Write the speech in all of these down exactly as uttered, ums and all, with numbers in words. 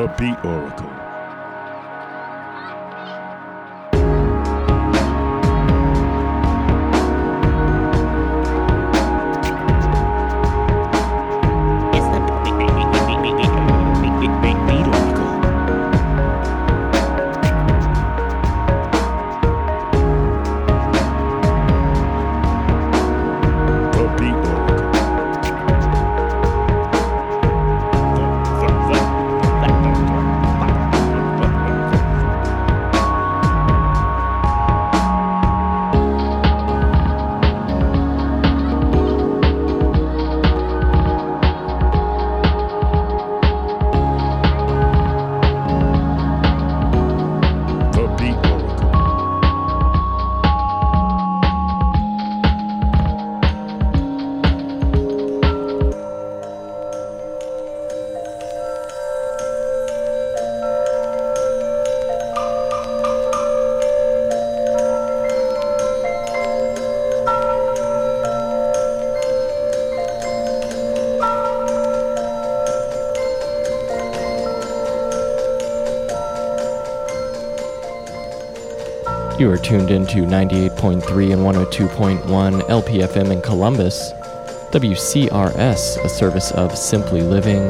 The Beat Oracle. You are tuned into ninety-eight point three and one oh two point one L P F M in Columbus, W C R S, a service of Simply Living.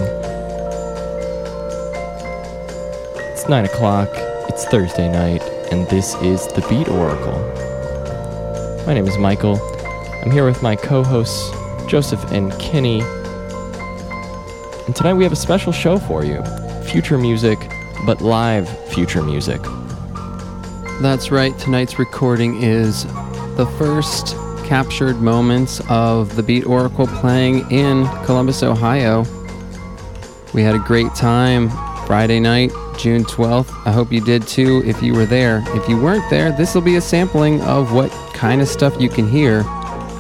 It's nine o'clock, it's Thursday night, and this is The Beat Oracle. My name is Michael. I'm here with my co-hosts, Joseph and Kenny. And tonight we have a special show for you. Future music, but live future music. That's right, tonight's recording is the first captured moments of the Beat Oracle playing in Columbus, Ohio. We had a great time Friday night, June twelfth. I hope you did too if you were there. If you weren't there, this will be a sampling of what kind of stuff you can hear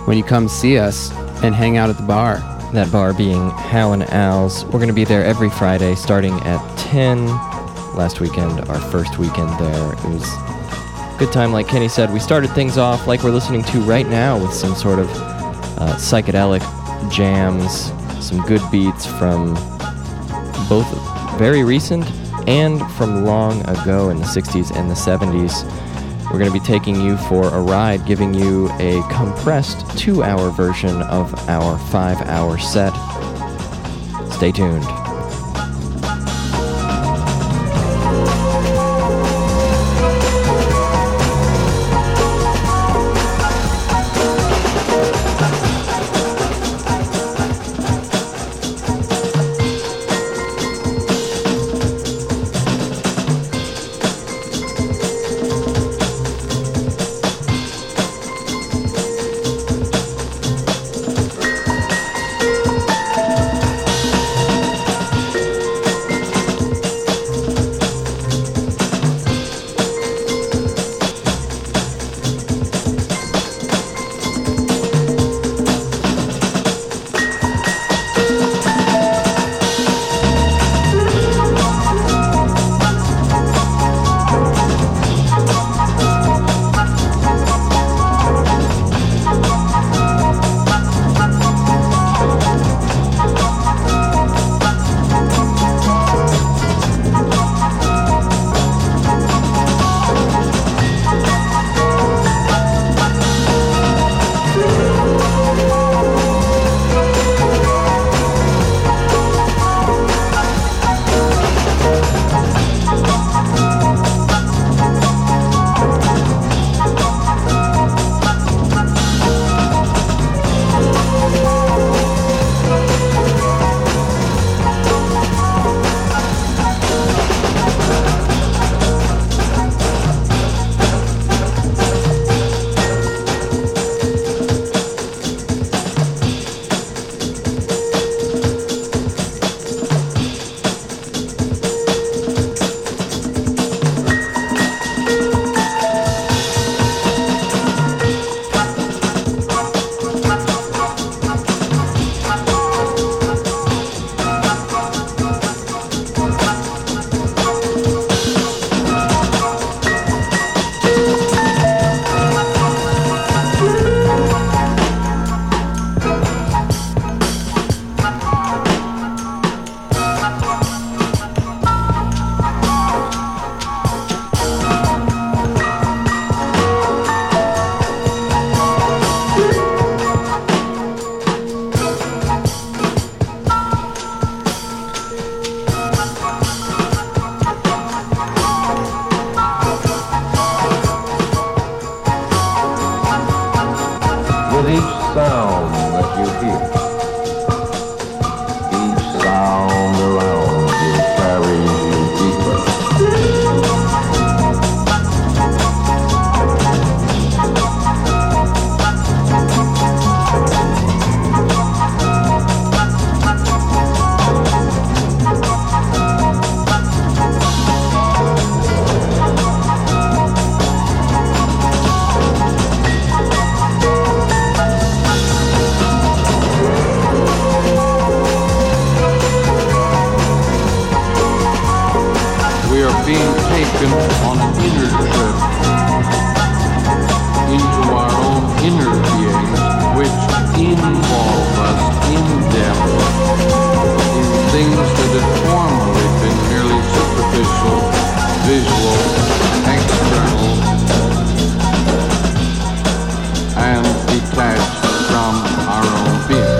when you come see us and hang out at the bar. That bar being Hal and Al's. We're going to be there every Friday starting at ten. Last weekend, our first weekend there, it was good time. Like Kenny said, we started things off like we're listening to right now with some sort of uh, psychedelic jams, some good beats from both very recent and from long ago in the sixties and the seventies. We're going to be taking you for a ride, giving you a compressed two-hour version of our five-hour set. Stay tuned. taken on an inner trip into our own inner beings, which involve us in depth in things that had formerly been merely superficial, visual, external, and detached from our own being.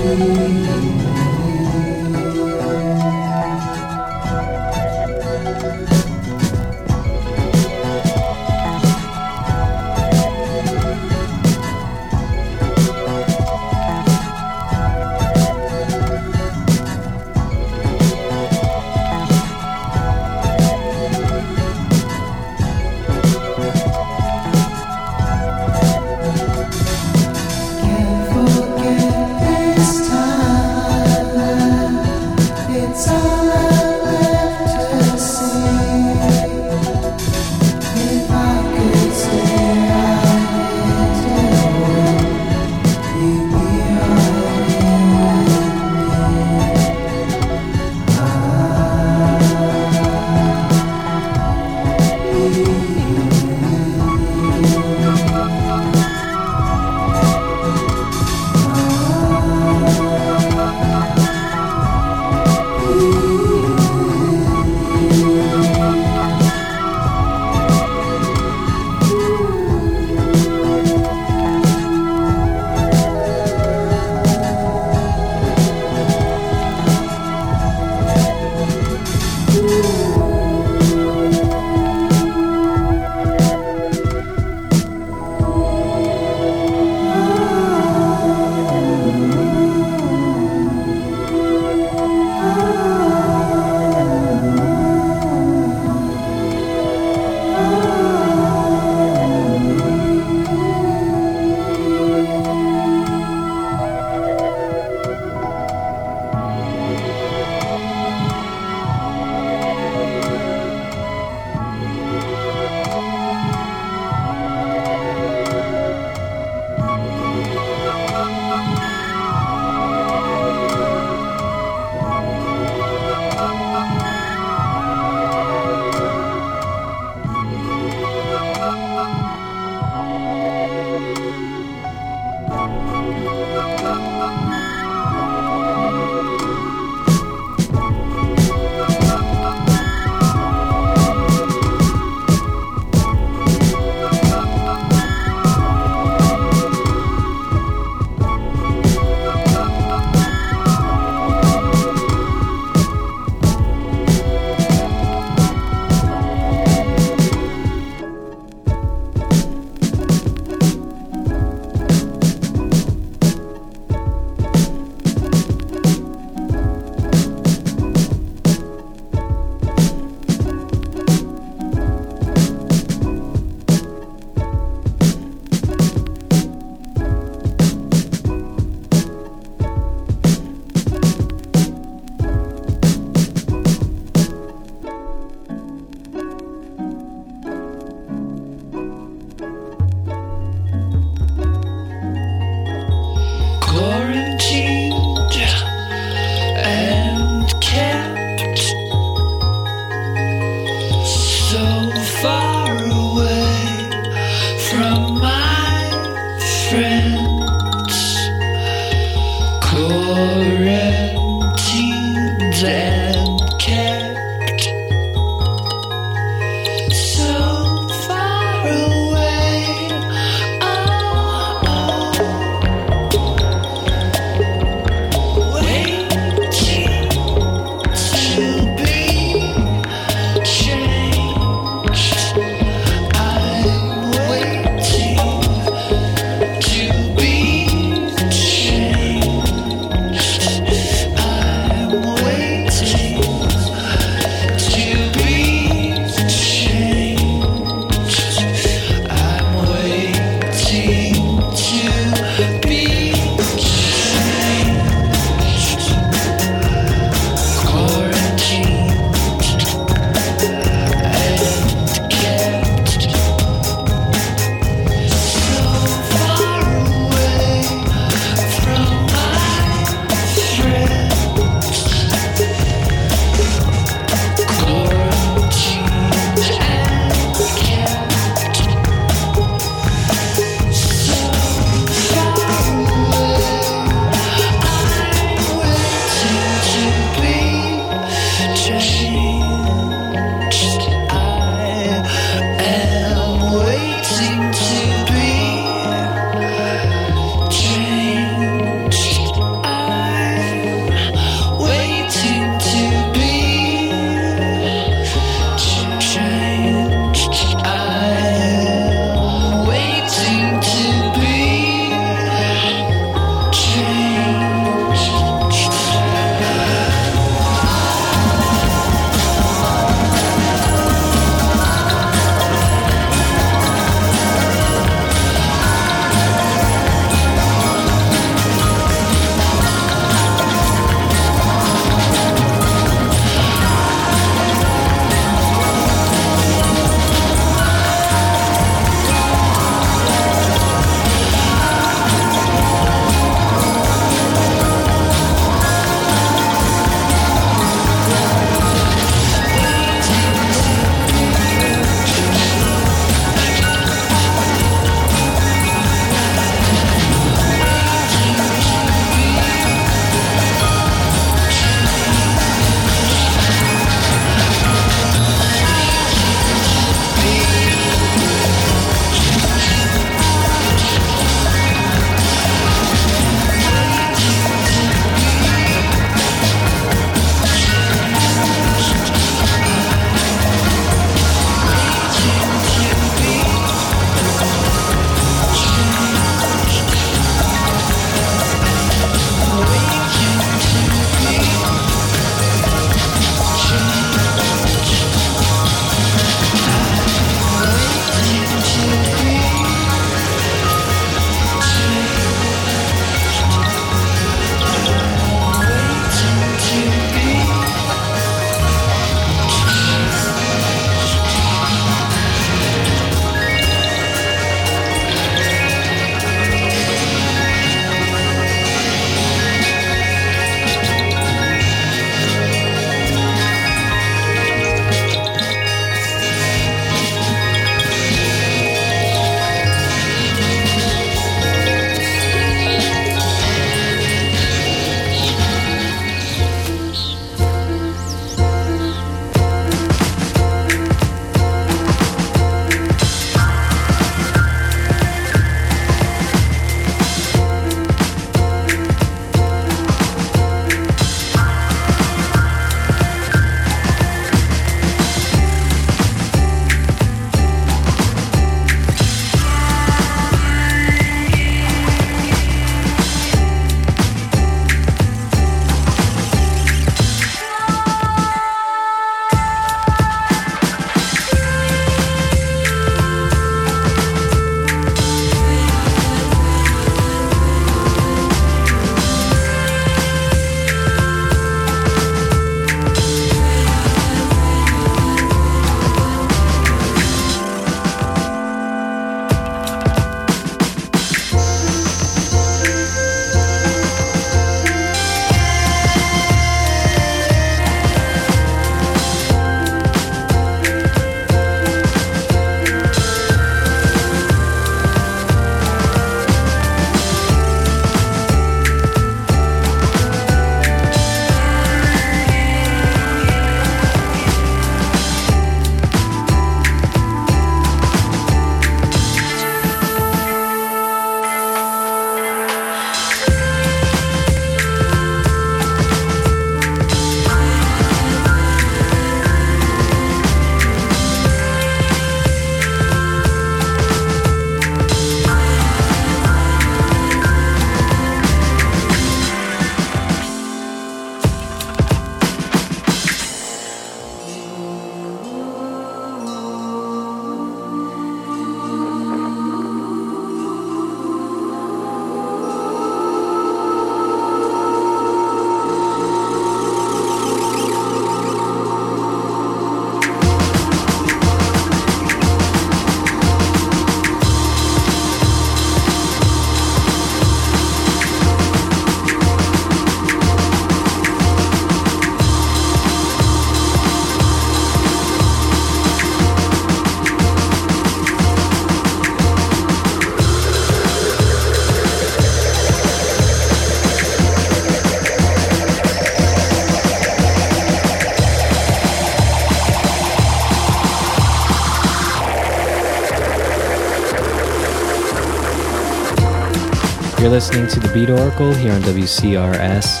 You're listening to The Beat Oracle here on W C R S.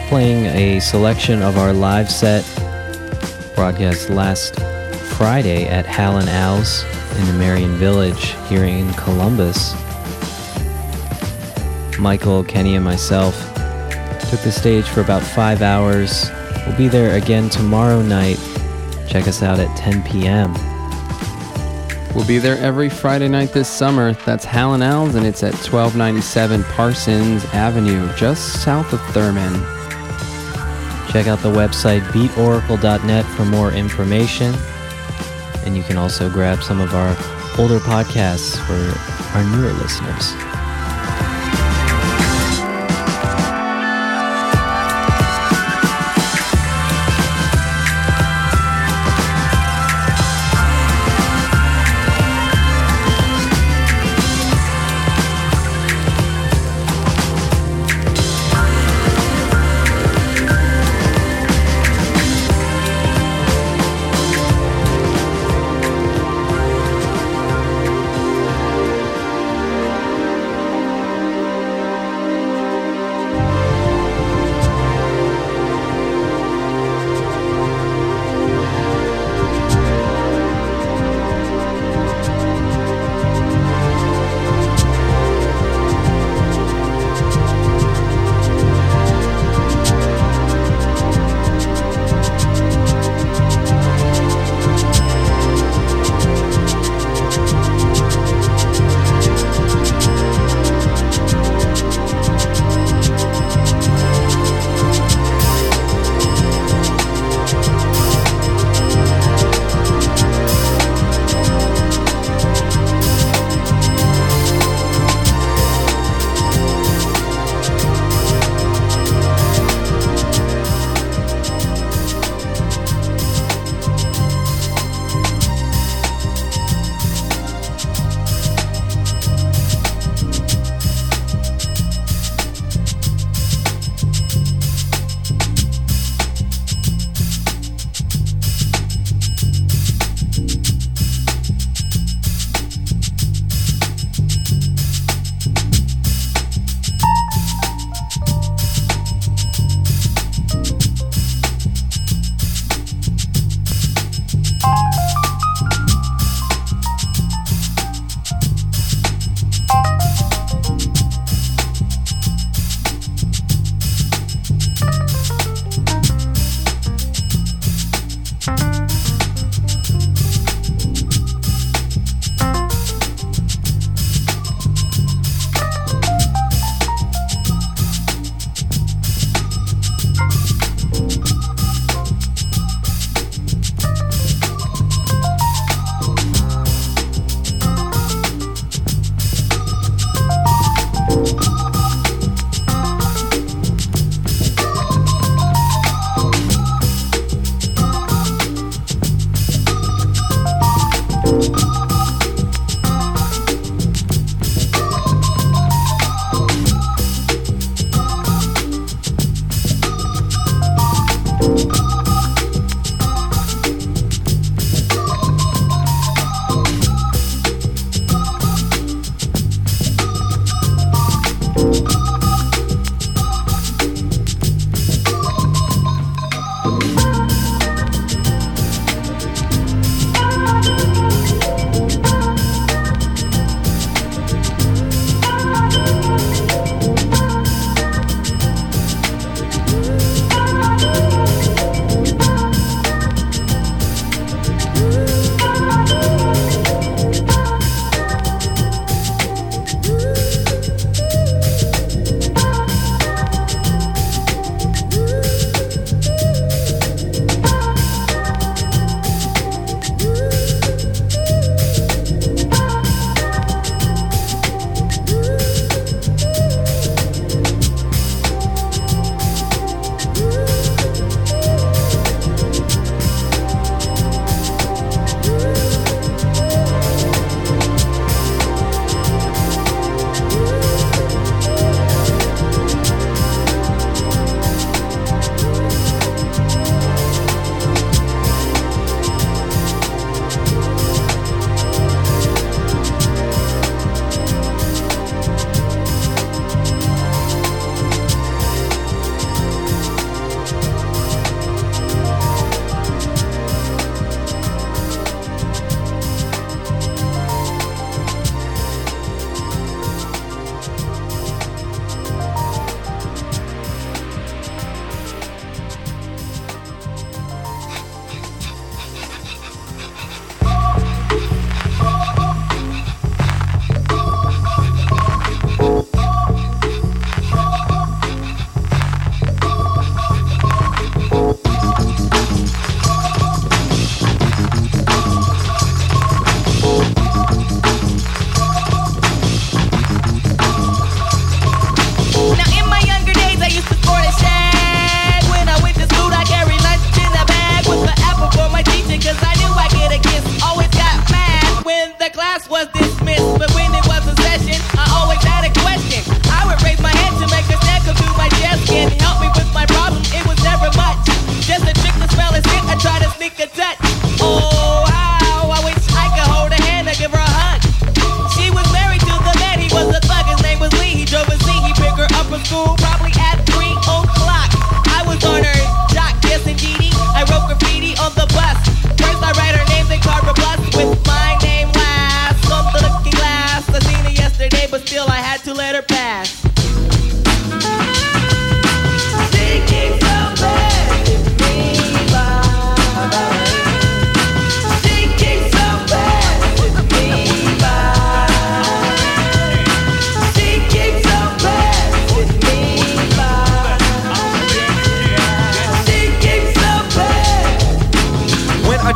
We're playing a selection of our live set broadcast last Friday at Hal and Al's in the Marion Village here in Columbus. Michael, Kenny, and myself took the stage for about five hours. We'll be there again tomorrow night. Check us out at ten p.m. We'll be there every Friday night this summer. That's Hal and Al's, and it's at twelve ninety-seven Parsons Avenue, just south of Thurman. Check out the website beat oracle dot net for more information. And you can also grab some of our older podcasts for our newer listeners.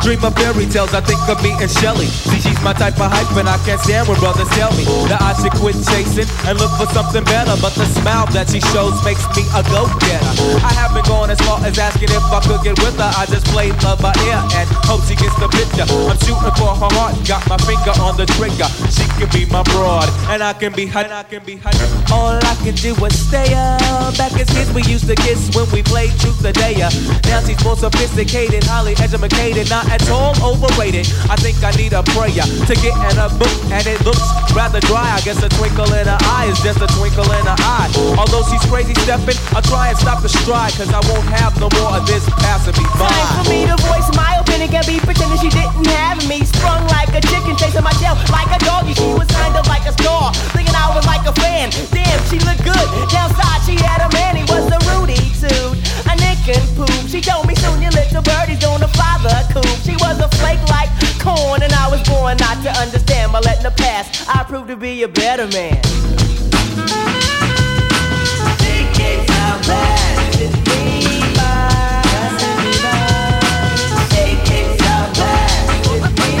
Dream of fairy tales, I think of me and Shelly. See, she's my type of hype, and I can't stand when brothers tell me that I should quit chasing and look for something better. But the smile that she shows makes me a go-getter. I haven't gone as far as asking if I could get with her. I just play love by ear and hope she gets the picture. I'm shooting for her heart, got my finger on the trigger. She can be my broad, and I can be hot, I can be hot. All I can do is stay up. Back as kids, we used to kiss when we played Truth or Dare. Now she's more sophisticated, highly educated, not at all overrated. I think I need a prayer to get in a book, and it looks rather dry. I guess a twinkle in her eye is just a twinkle in her eye. Although she's crazy stepping, I'll try and stop the stride, cause I won't have no more of this passing me by. Time for me to voice my opinion, can be pretending she didn't have me. Sprung like a chicken, chasing my tail like a doggy. She was kind of like a star, thinking I was like a fan. Damn, she looked good. Downside, she had a man, he was a Rudy too. A nick and poop. She told me soon your little birdie's gonna fly the coop. She was a flake like corn, and I was born not to understand. By letting her pass, I proved to be a better man. She kicks out fast, it's me by. She kicks out fast, it's me.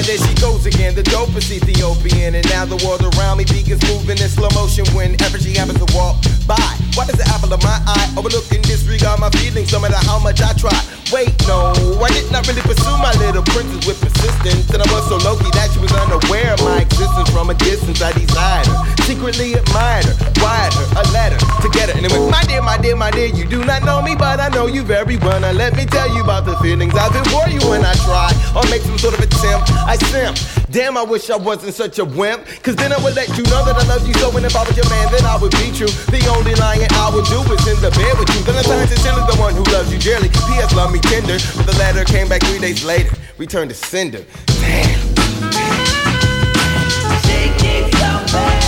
There she goes again, the dopest Ethiopian. And now the world around me begins moving in slow motion whenever she happens to walk by. Why does the apple of my eye overlook and disregard my feelings no matter how much I try? Wait, no, I did not really pursue my little princess with persistence. And I was so low-key that she was unaware of my existence. From a distance I desired her, secretly admired her, wired her, a letter to get her. And it went, my dear, my dear, my dear, you do not know me, but I know you very well. Now let me tell you about the feelings I've been for you when I try or make some sort of attempt. I simp. Damn, I wish I wasn't such a wimp, cause then I would let you know that I love you so. And if I was your man, then I would be true. The only lying I would do is in the bed with you. Then I turned to Chandler, the one who loves you dearly. P S love me tender, but the letter came back three days later. Return to sender. Damn. She kicks so fast. She kicks so fast.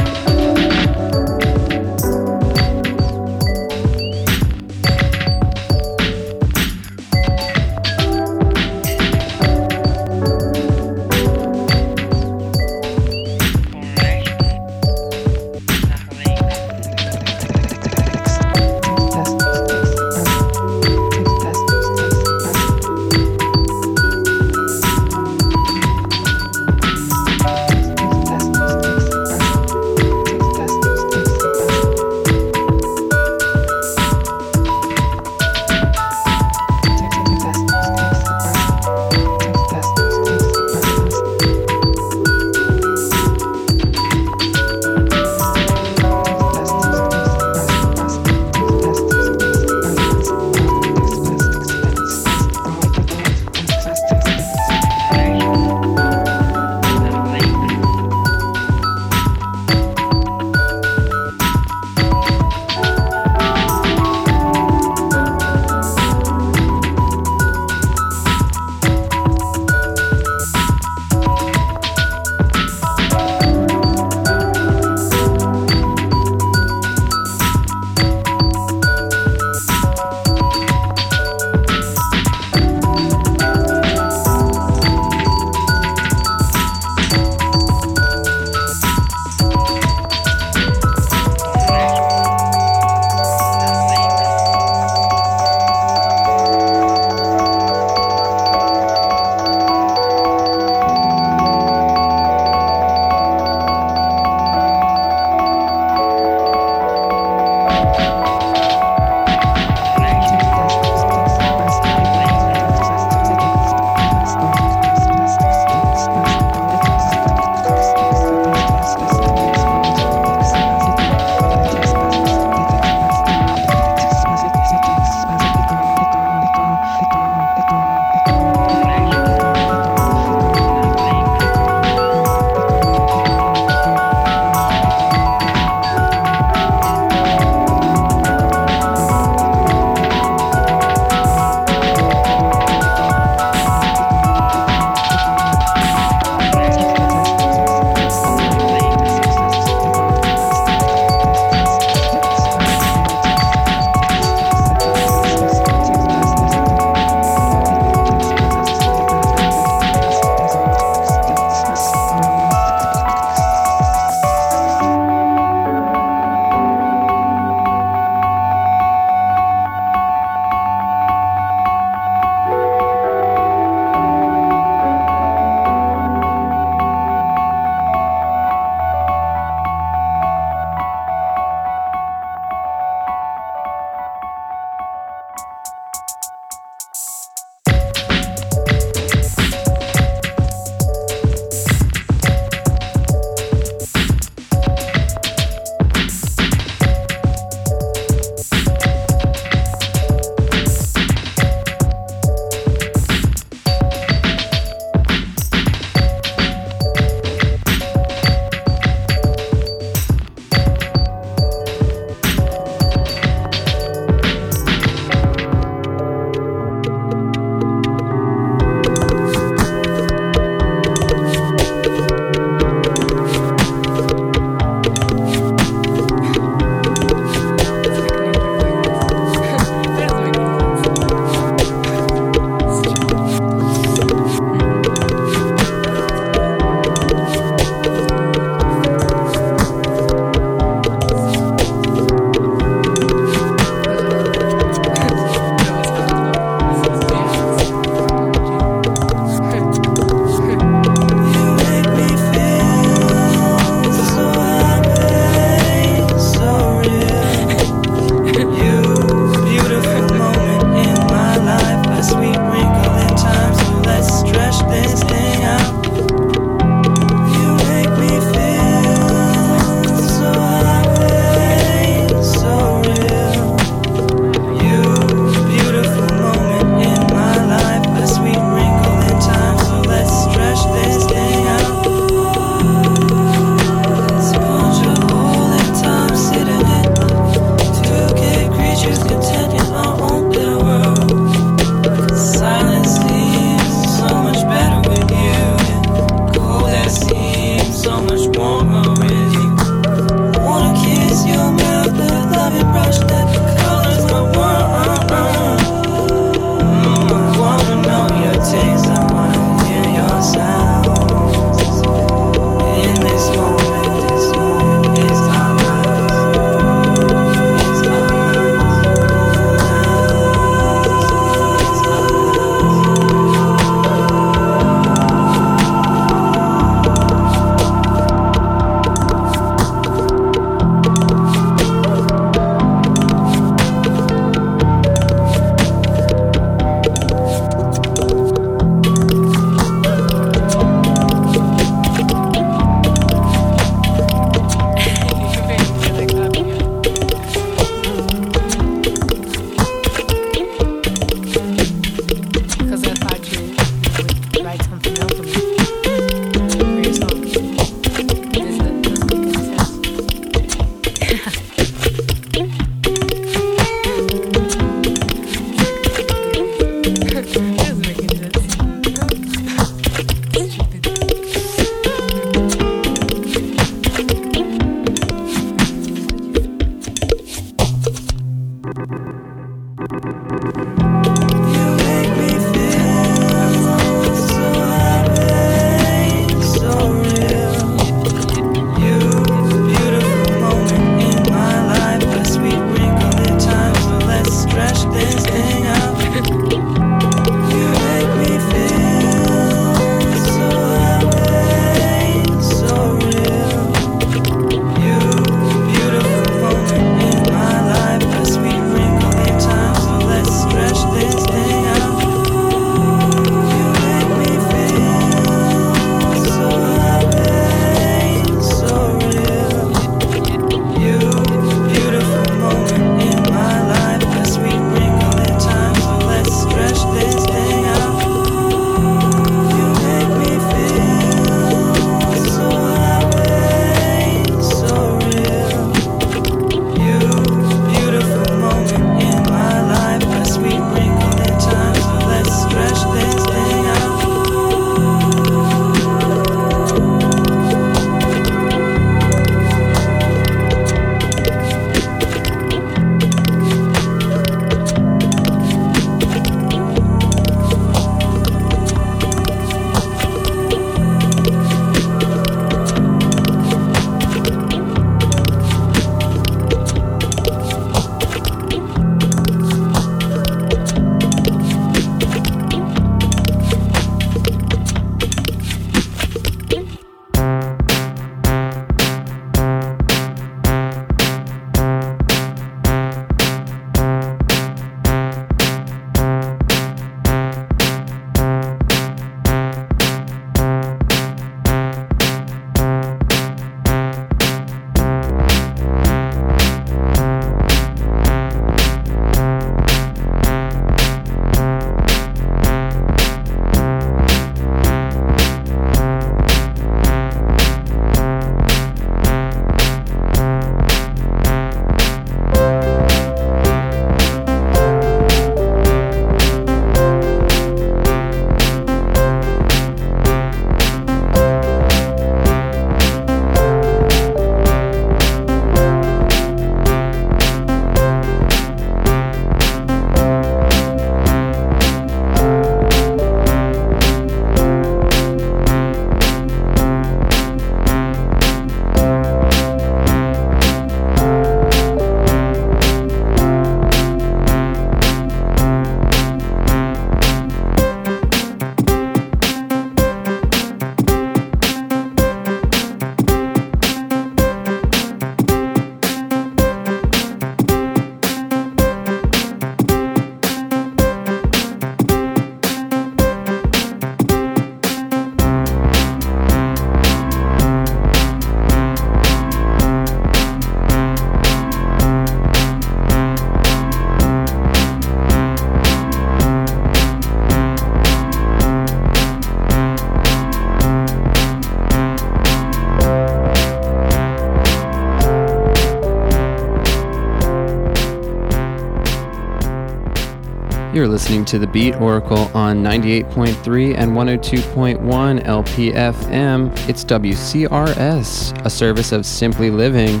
You're listening to The Beat Oracle on ninety-eight point three and one oh two point one L P F M. It's W C R S, a service of Simply Living.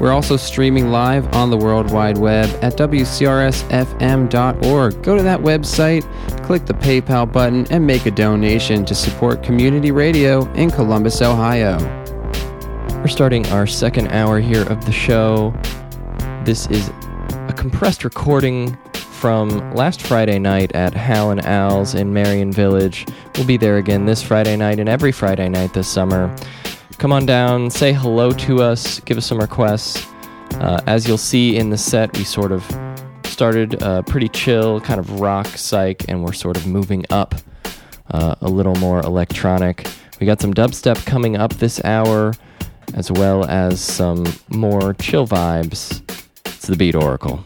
We're also streaming live on the World Wide Web at W C R S F M dot org. Go to that website, click the PayPal button, and make a donation to support community radio in Columbus, Ohio. We're starting our second hour here of the show. This is a compressed recording from last Friday night at Hal and Al's in Marion Village. We'll be there again this Friday night and every Friday night this summer. Come on down, say hello to us, give us some requests. Uh, as you'll see in the set, we sort of started uh, pretty chill, kind of rock, psych, and we're sort of moving up uh, a little more electronic. We got some dubstep coming up this hour, as well as some more chill vibes. It's the Beat Oracle.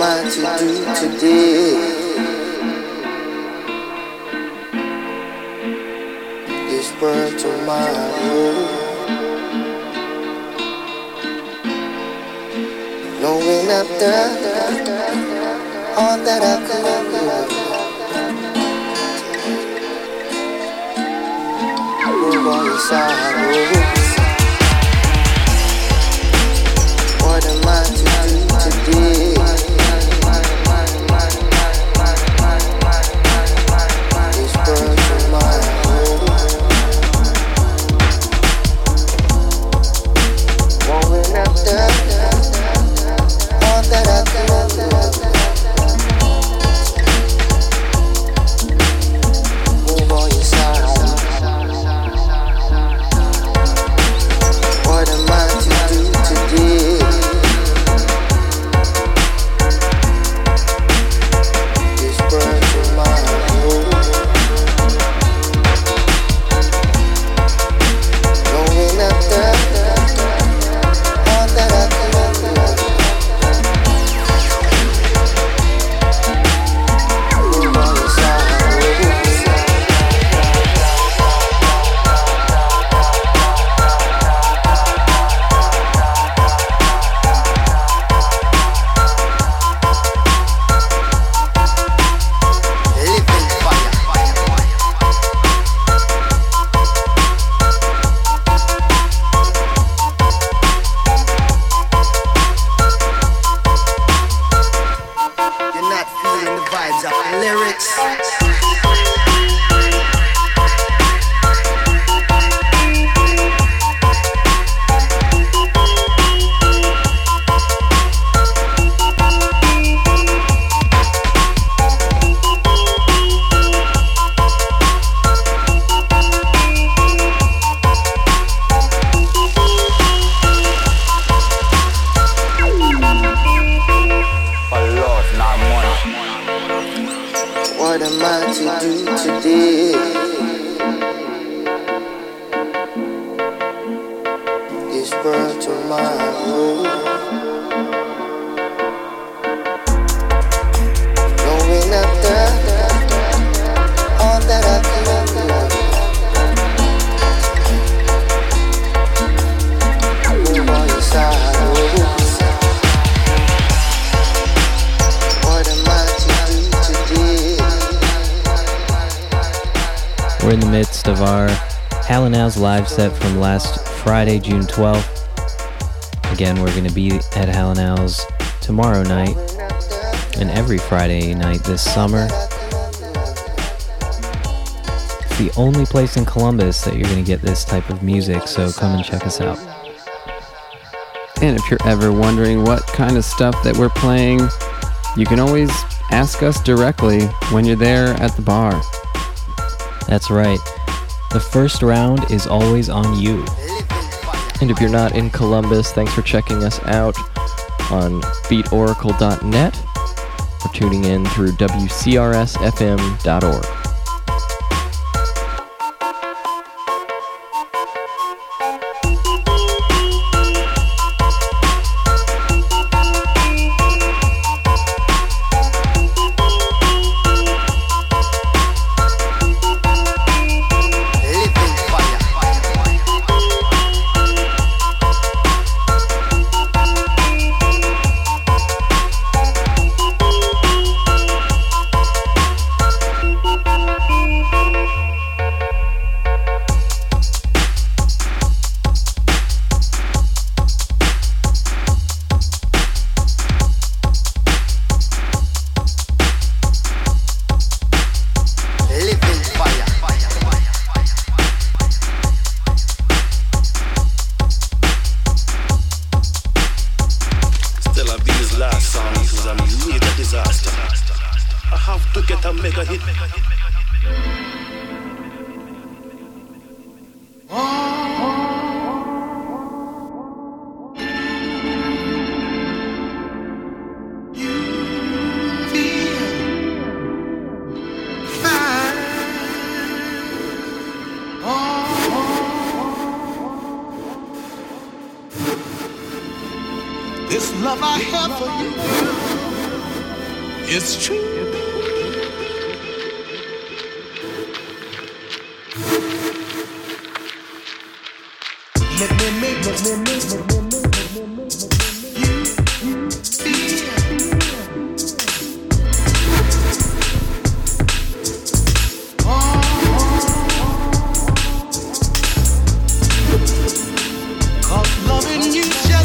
am I to do today? This world tomorrow, knowing I've done all that I could do. Move on the sorrow. What am I to do today? This world tomorrow, knowing I've done that I can do. Move on your side. What am I to do today? This bird of mine, knowing after of our Hal and Al's live set from last Friday, June twelfth. Again, we're going to be at Hal and Al's tomorrow night and every Friday night this summer. It's the only place in Columbus that you're going to get this type of music, so come and check us out. And if you're ever wondering what kind of stuff that we're playing, you can always ask us directly when you're there at the bar. That's right. The first round is always on you. And if you're not in Columbus, thanks for checking us out on beat oracle dot net or tuning in through W C R S F M dot org. This love I have for you It's true. Let me make, let me make, let me make, let me make, let me make, you feel.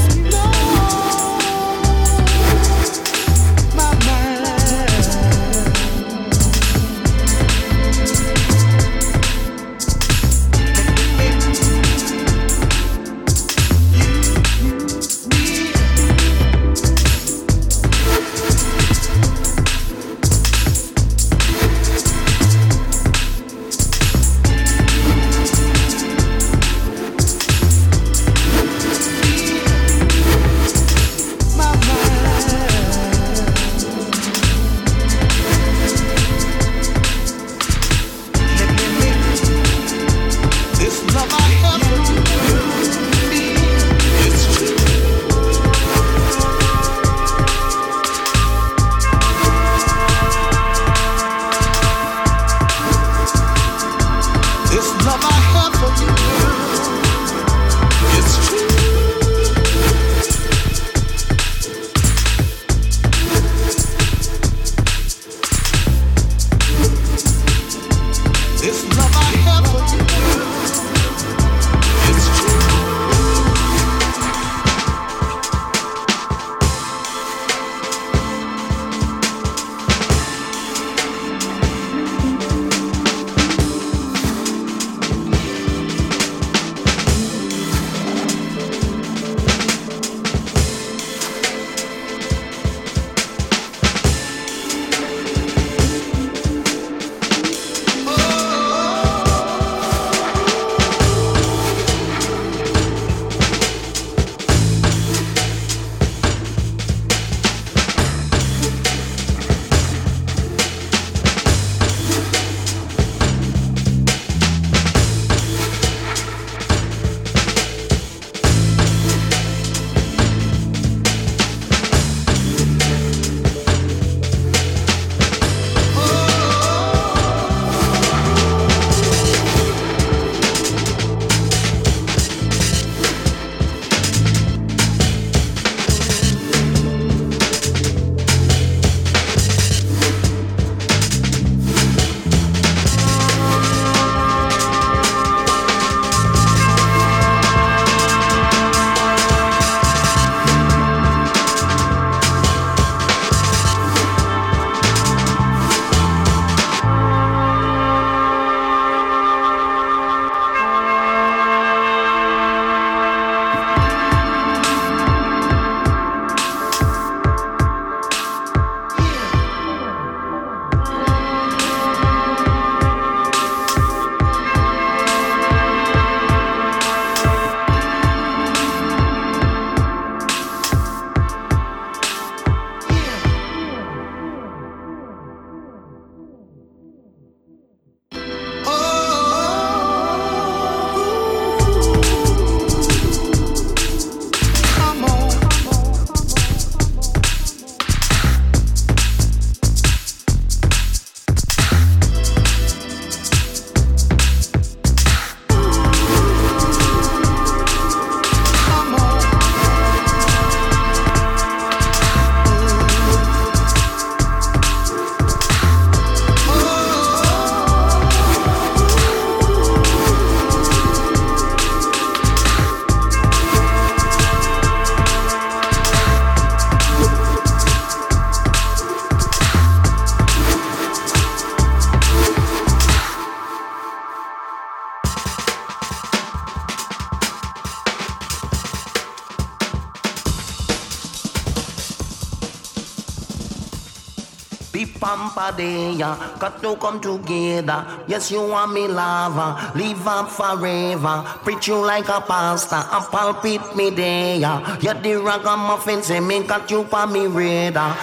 Got to come together. Yes, you want me lava. Live up forever. Preach you like a pastor and palpit me there. Yeah, the ragamuffin say me got you for me radar.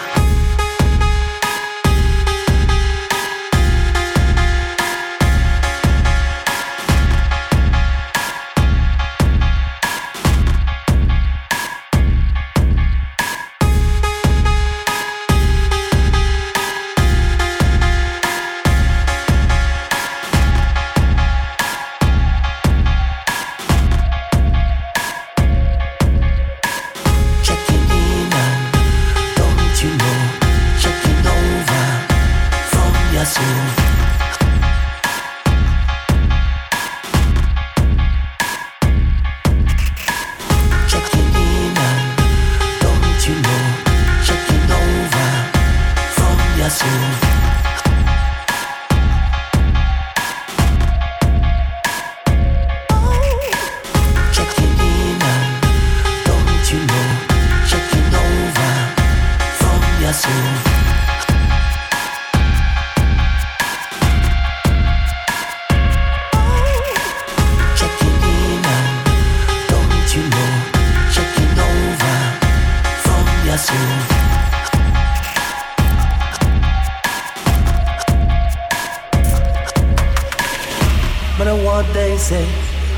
say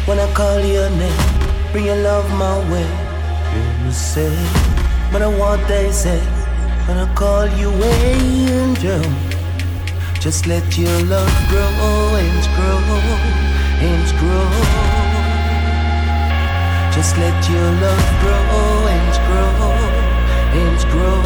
when I call your name, bring your love my way. Hear me say when I want they say when I call you angel. Just let your love grow and grow and grow. Just let your love grow and grow and grow.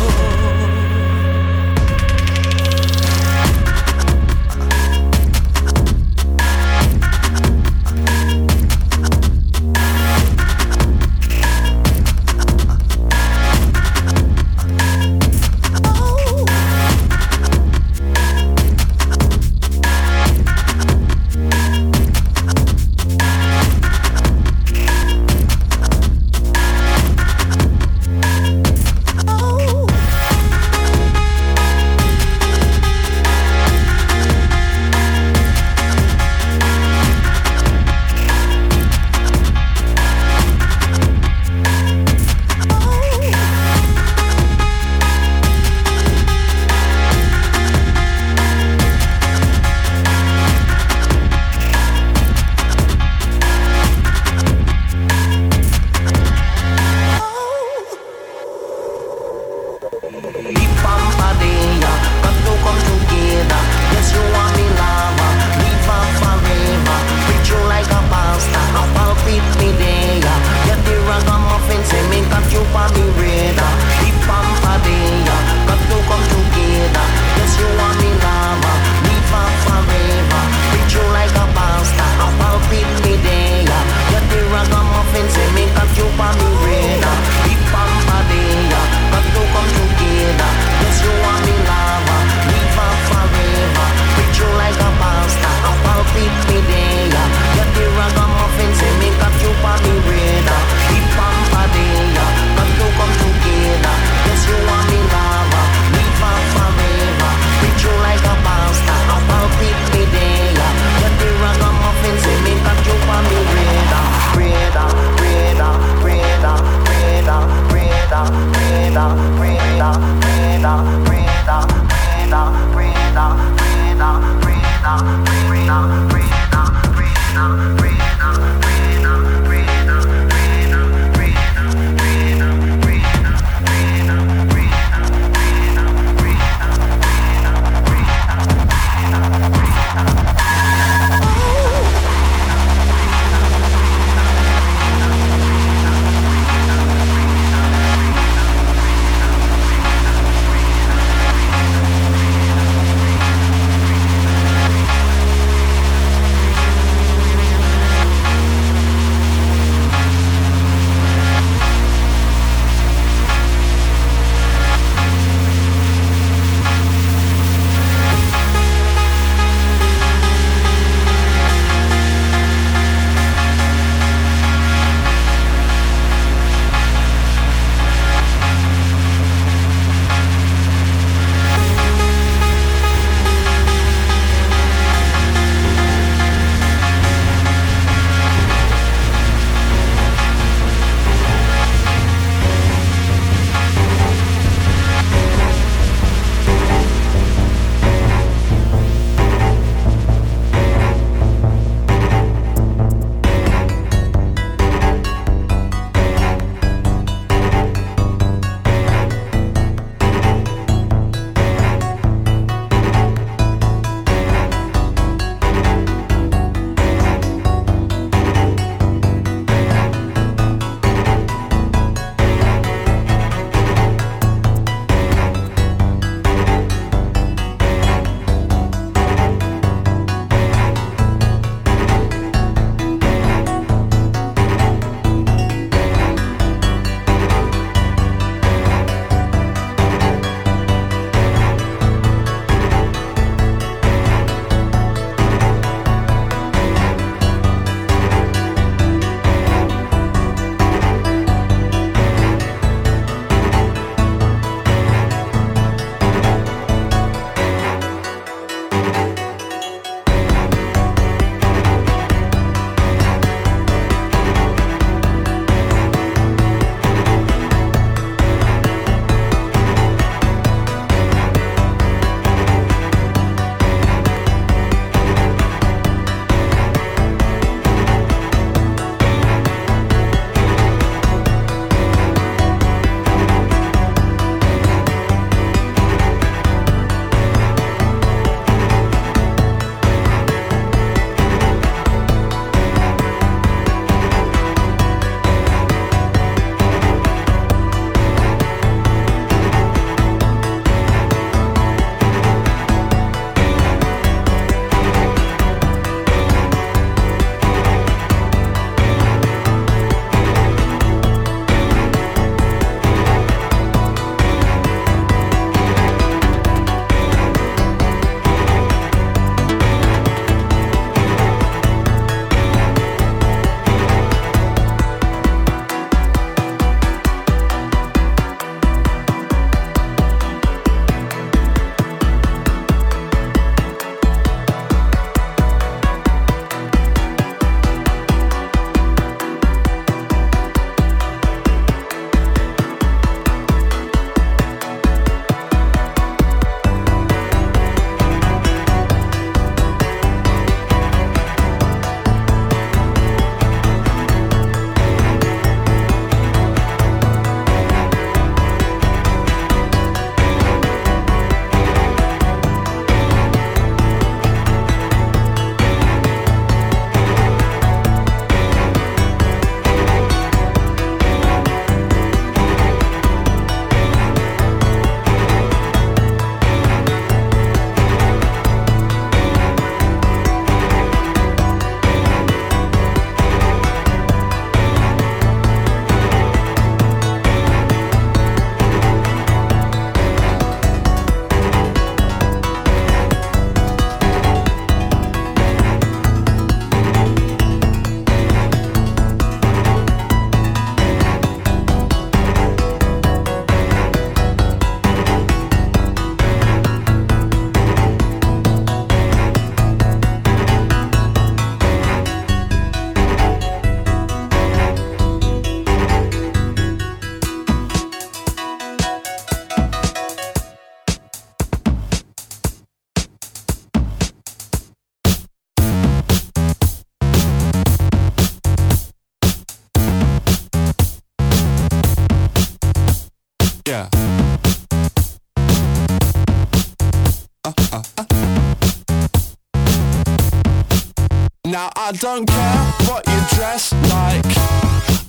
Now I don't care what you dress like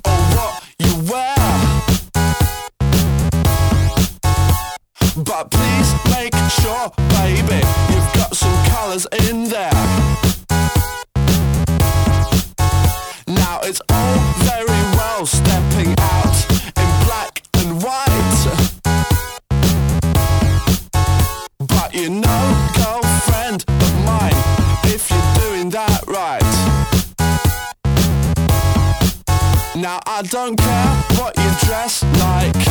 or what you wear, but please make sure, baby, you've got some colours in there. Now it's all very well stepping out in black and white, but you know, girlfriend of mine, if you're doing that right. Now I don't care what you dress like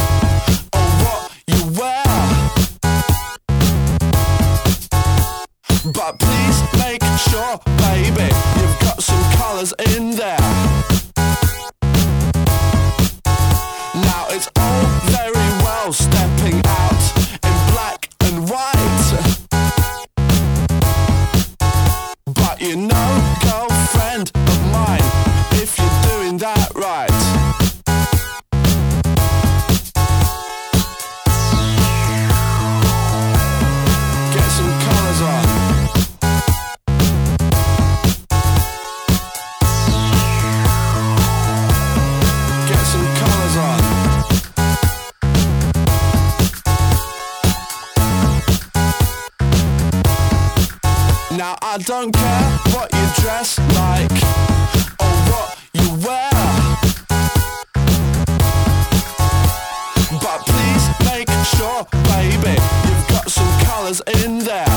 or what you wear, but please make sure, baby, you've got some colours in there. Now it's all very well stepping out in black and white, but you know, girlfriend of mine, if you're doing that right. Get some colours on. Get some colours on. Now I don't care what you dress like or what you wear, but please make sure, baby, you've got some colours in there.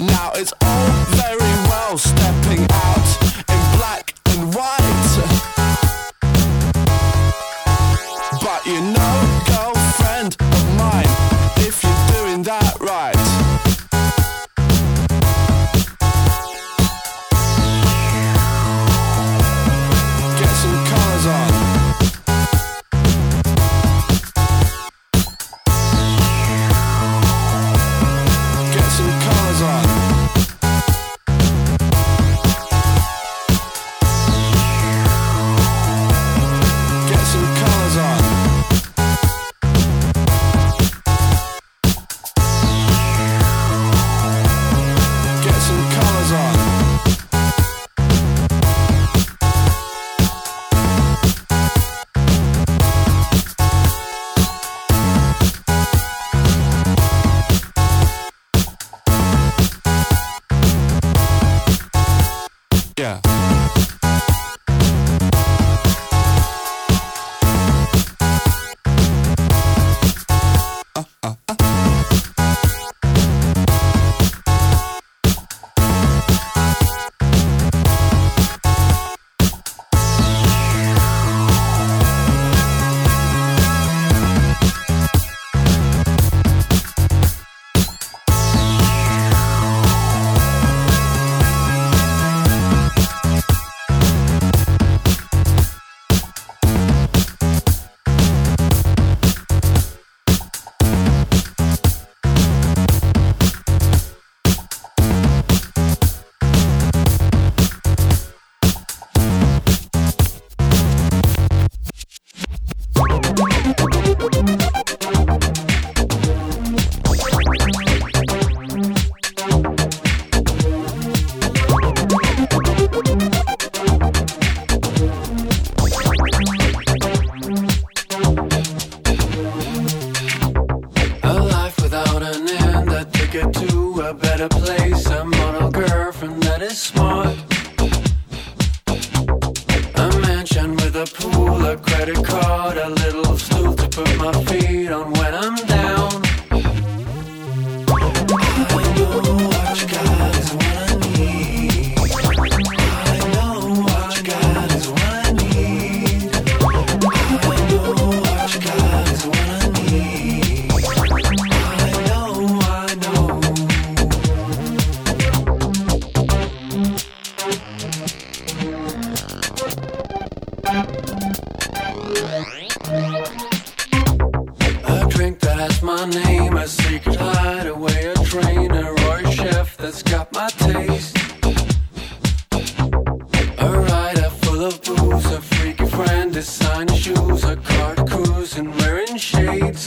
Now it's all very well stepping out in black and white, but you know, girlfriend of mine, if you're doing that right. Shoes, a car to cruise, and wearing shades.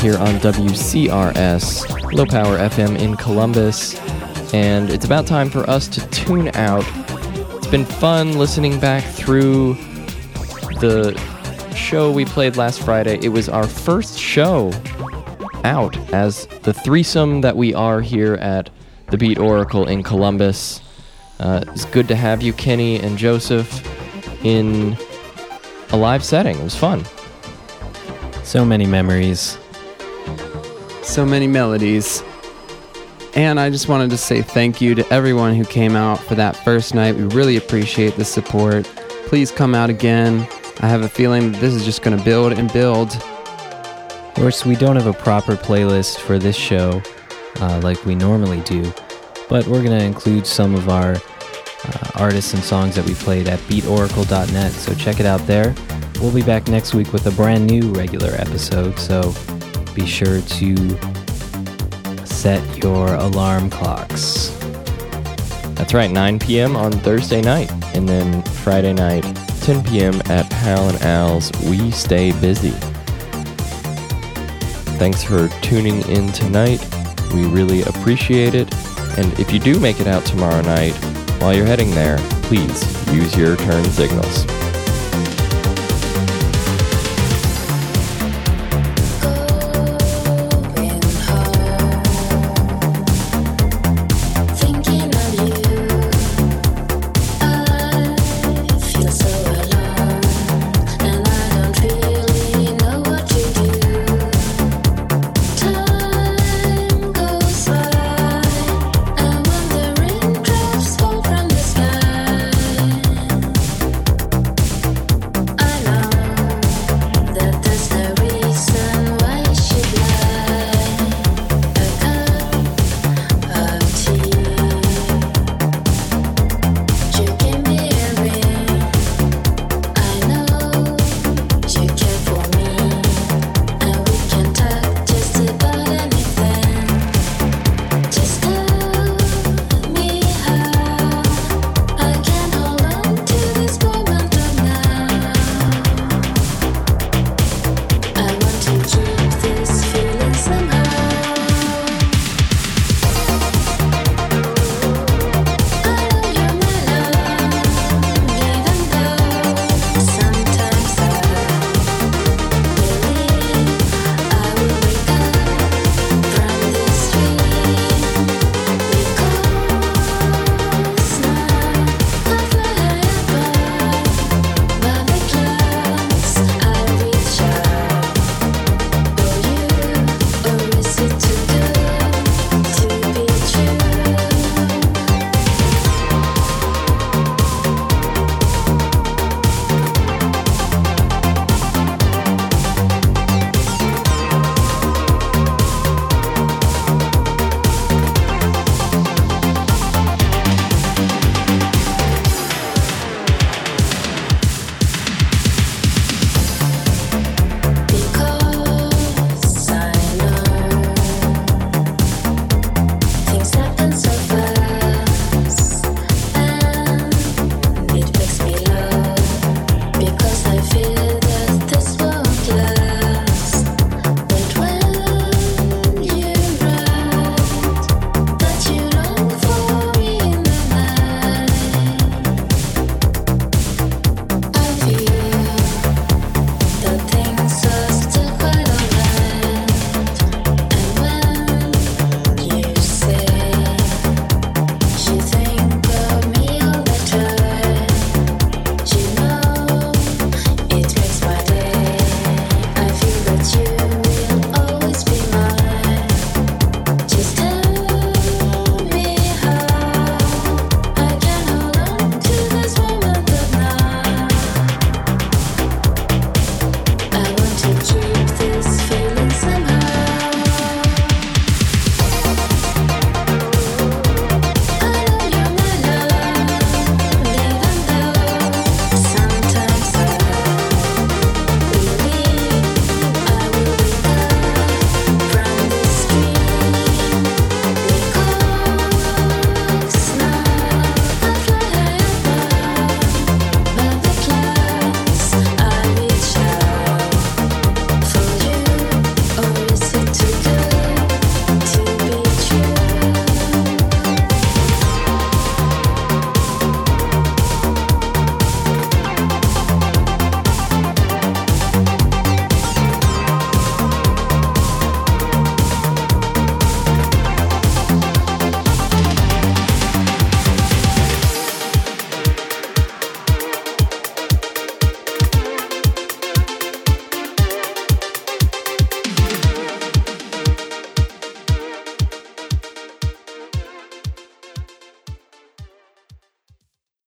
Here on W C R S, Low Power F M in Columbus, and it's about time for us to tune out. It's been fun listening back through the show we played last Friday. It was our first show out as the threesome that we are here at the Beat Oracle in Columbus. Uh, it's good to have you, Kenny and Joseph, in a live setting. It was fun. So many memories. So many melodies. And I just wanted to say thank you to everyone who came out for that first night. We really appreciate the support. Please come out again. I have a feeling that this is just going to build and build. Of course, we don't have a proper playlist for this show uh, like we normally do, but we're going to include some of our uh, artists and songs that we played at beat oracle dot net, so check it out there. We'll be back next week with a brand new regular episode, so be sure to set your alarm clocks. That's right, nine p.m. on Thursday night, and then Friday night, ten p.m. at Hal and Al's. We stay busy. Thanks for tuning in tonight. We really appreciate it. And if you do make it out tomorrow night, while you're heading there, please use your turn signals.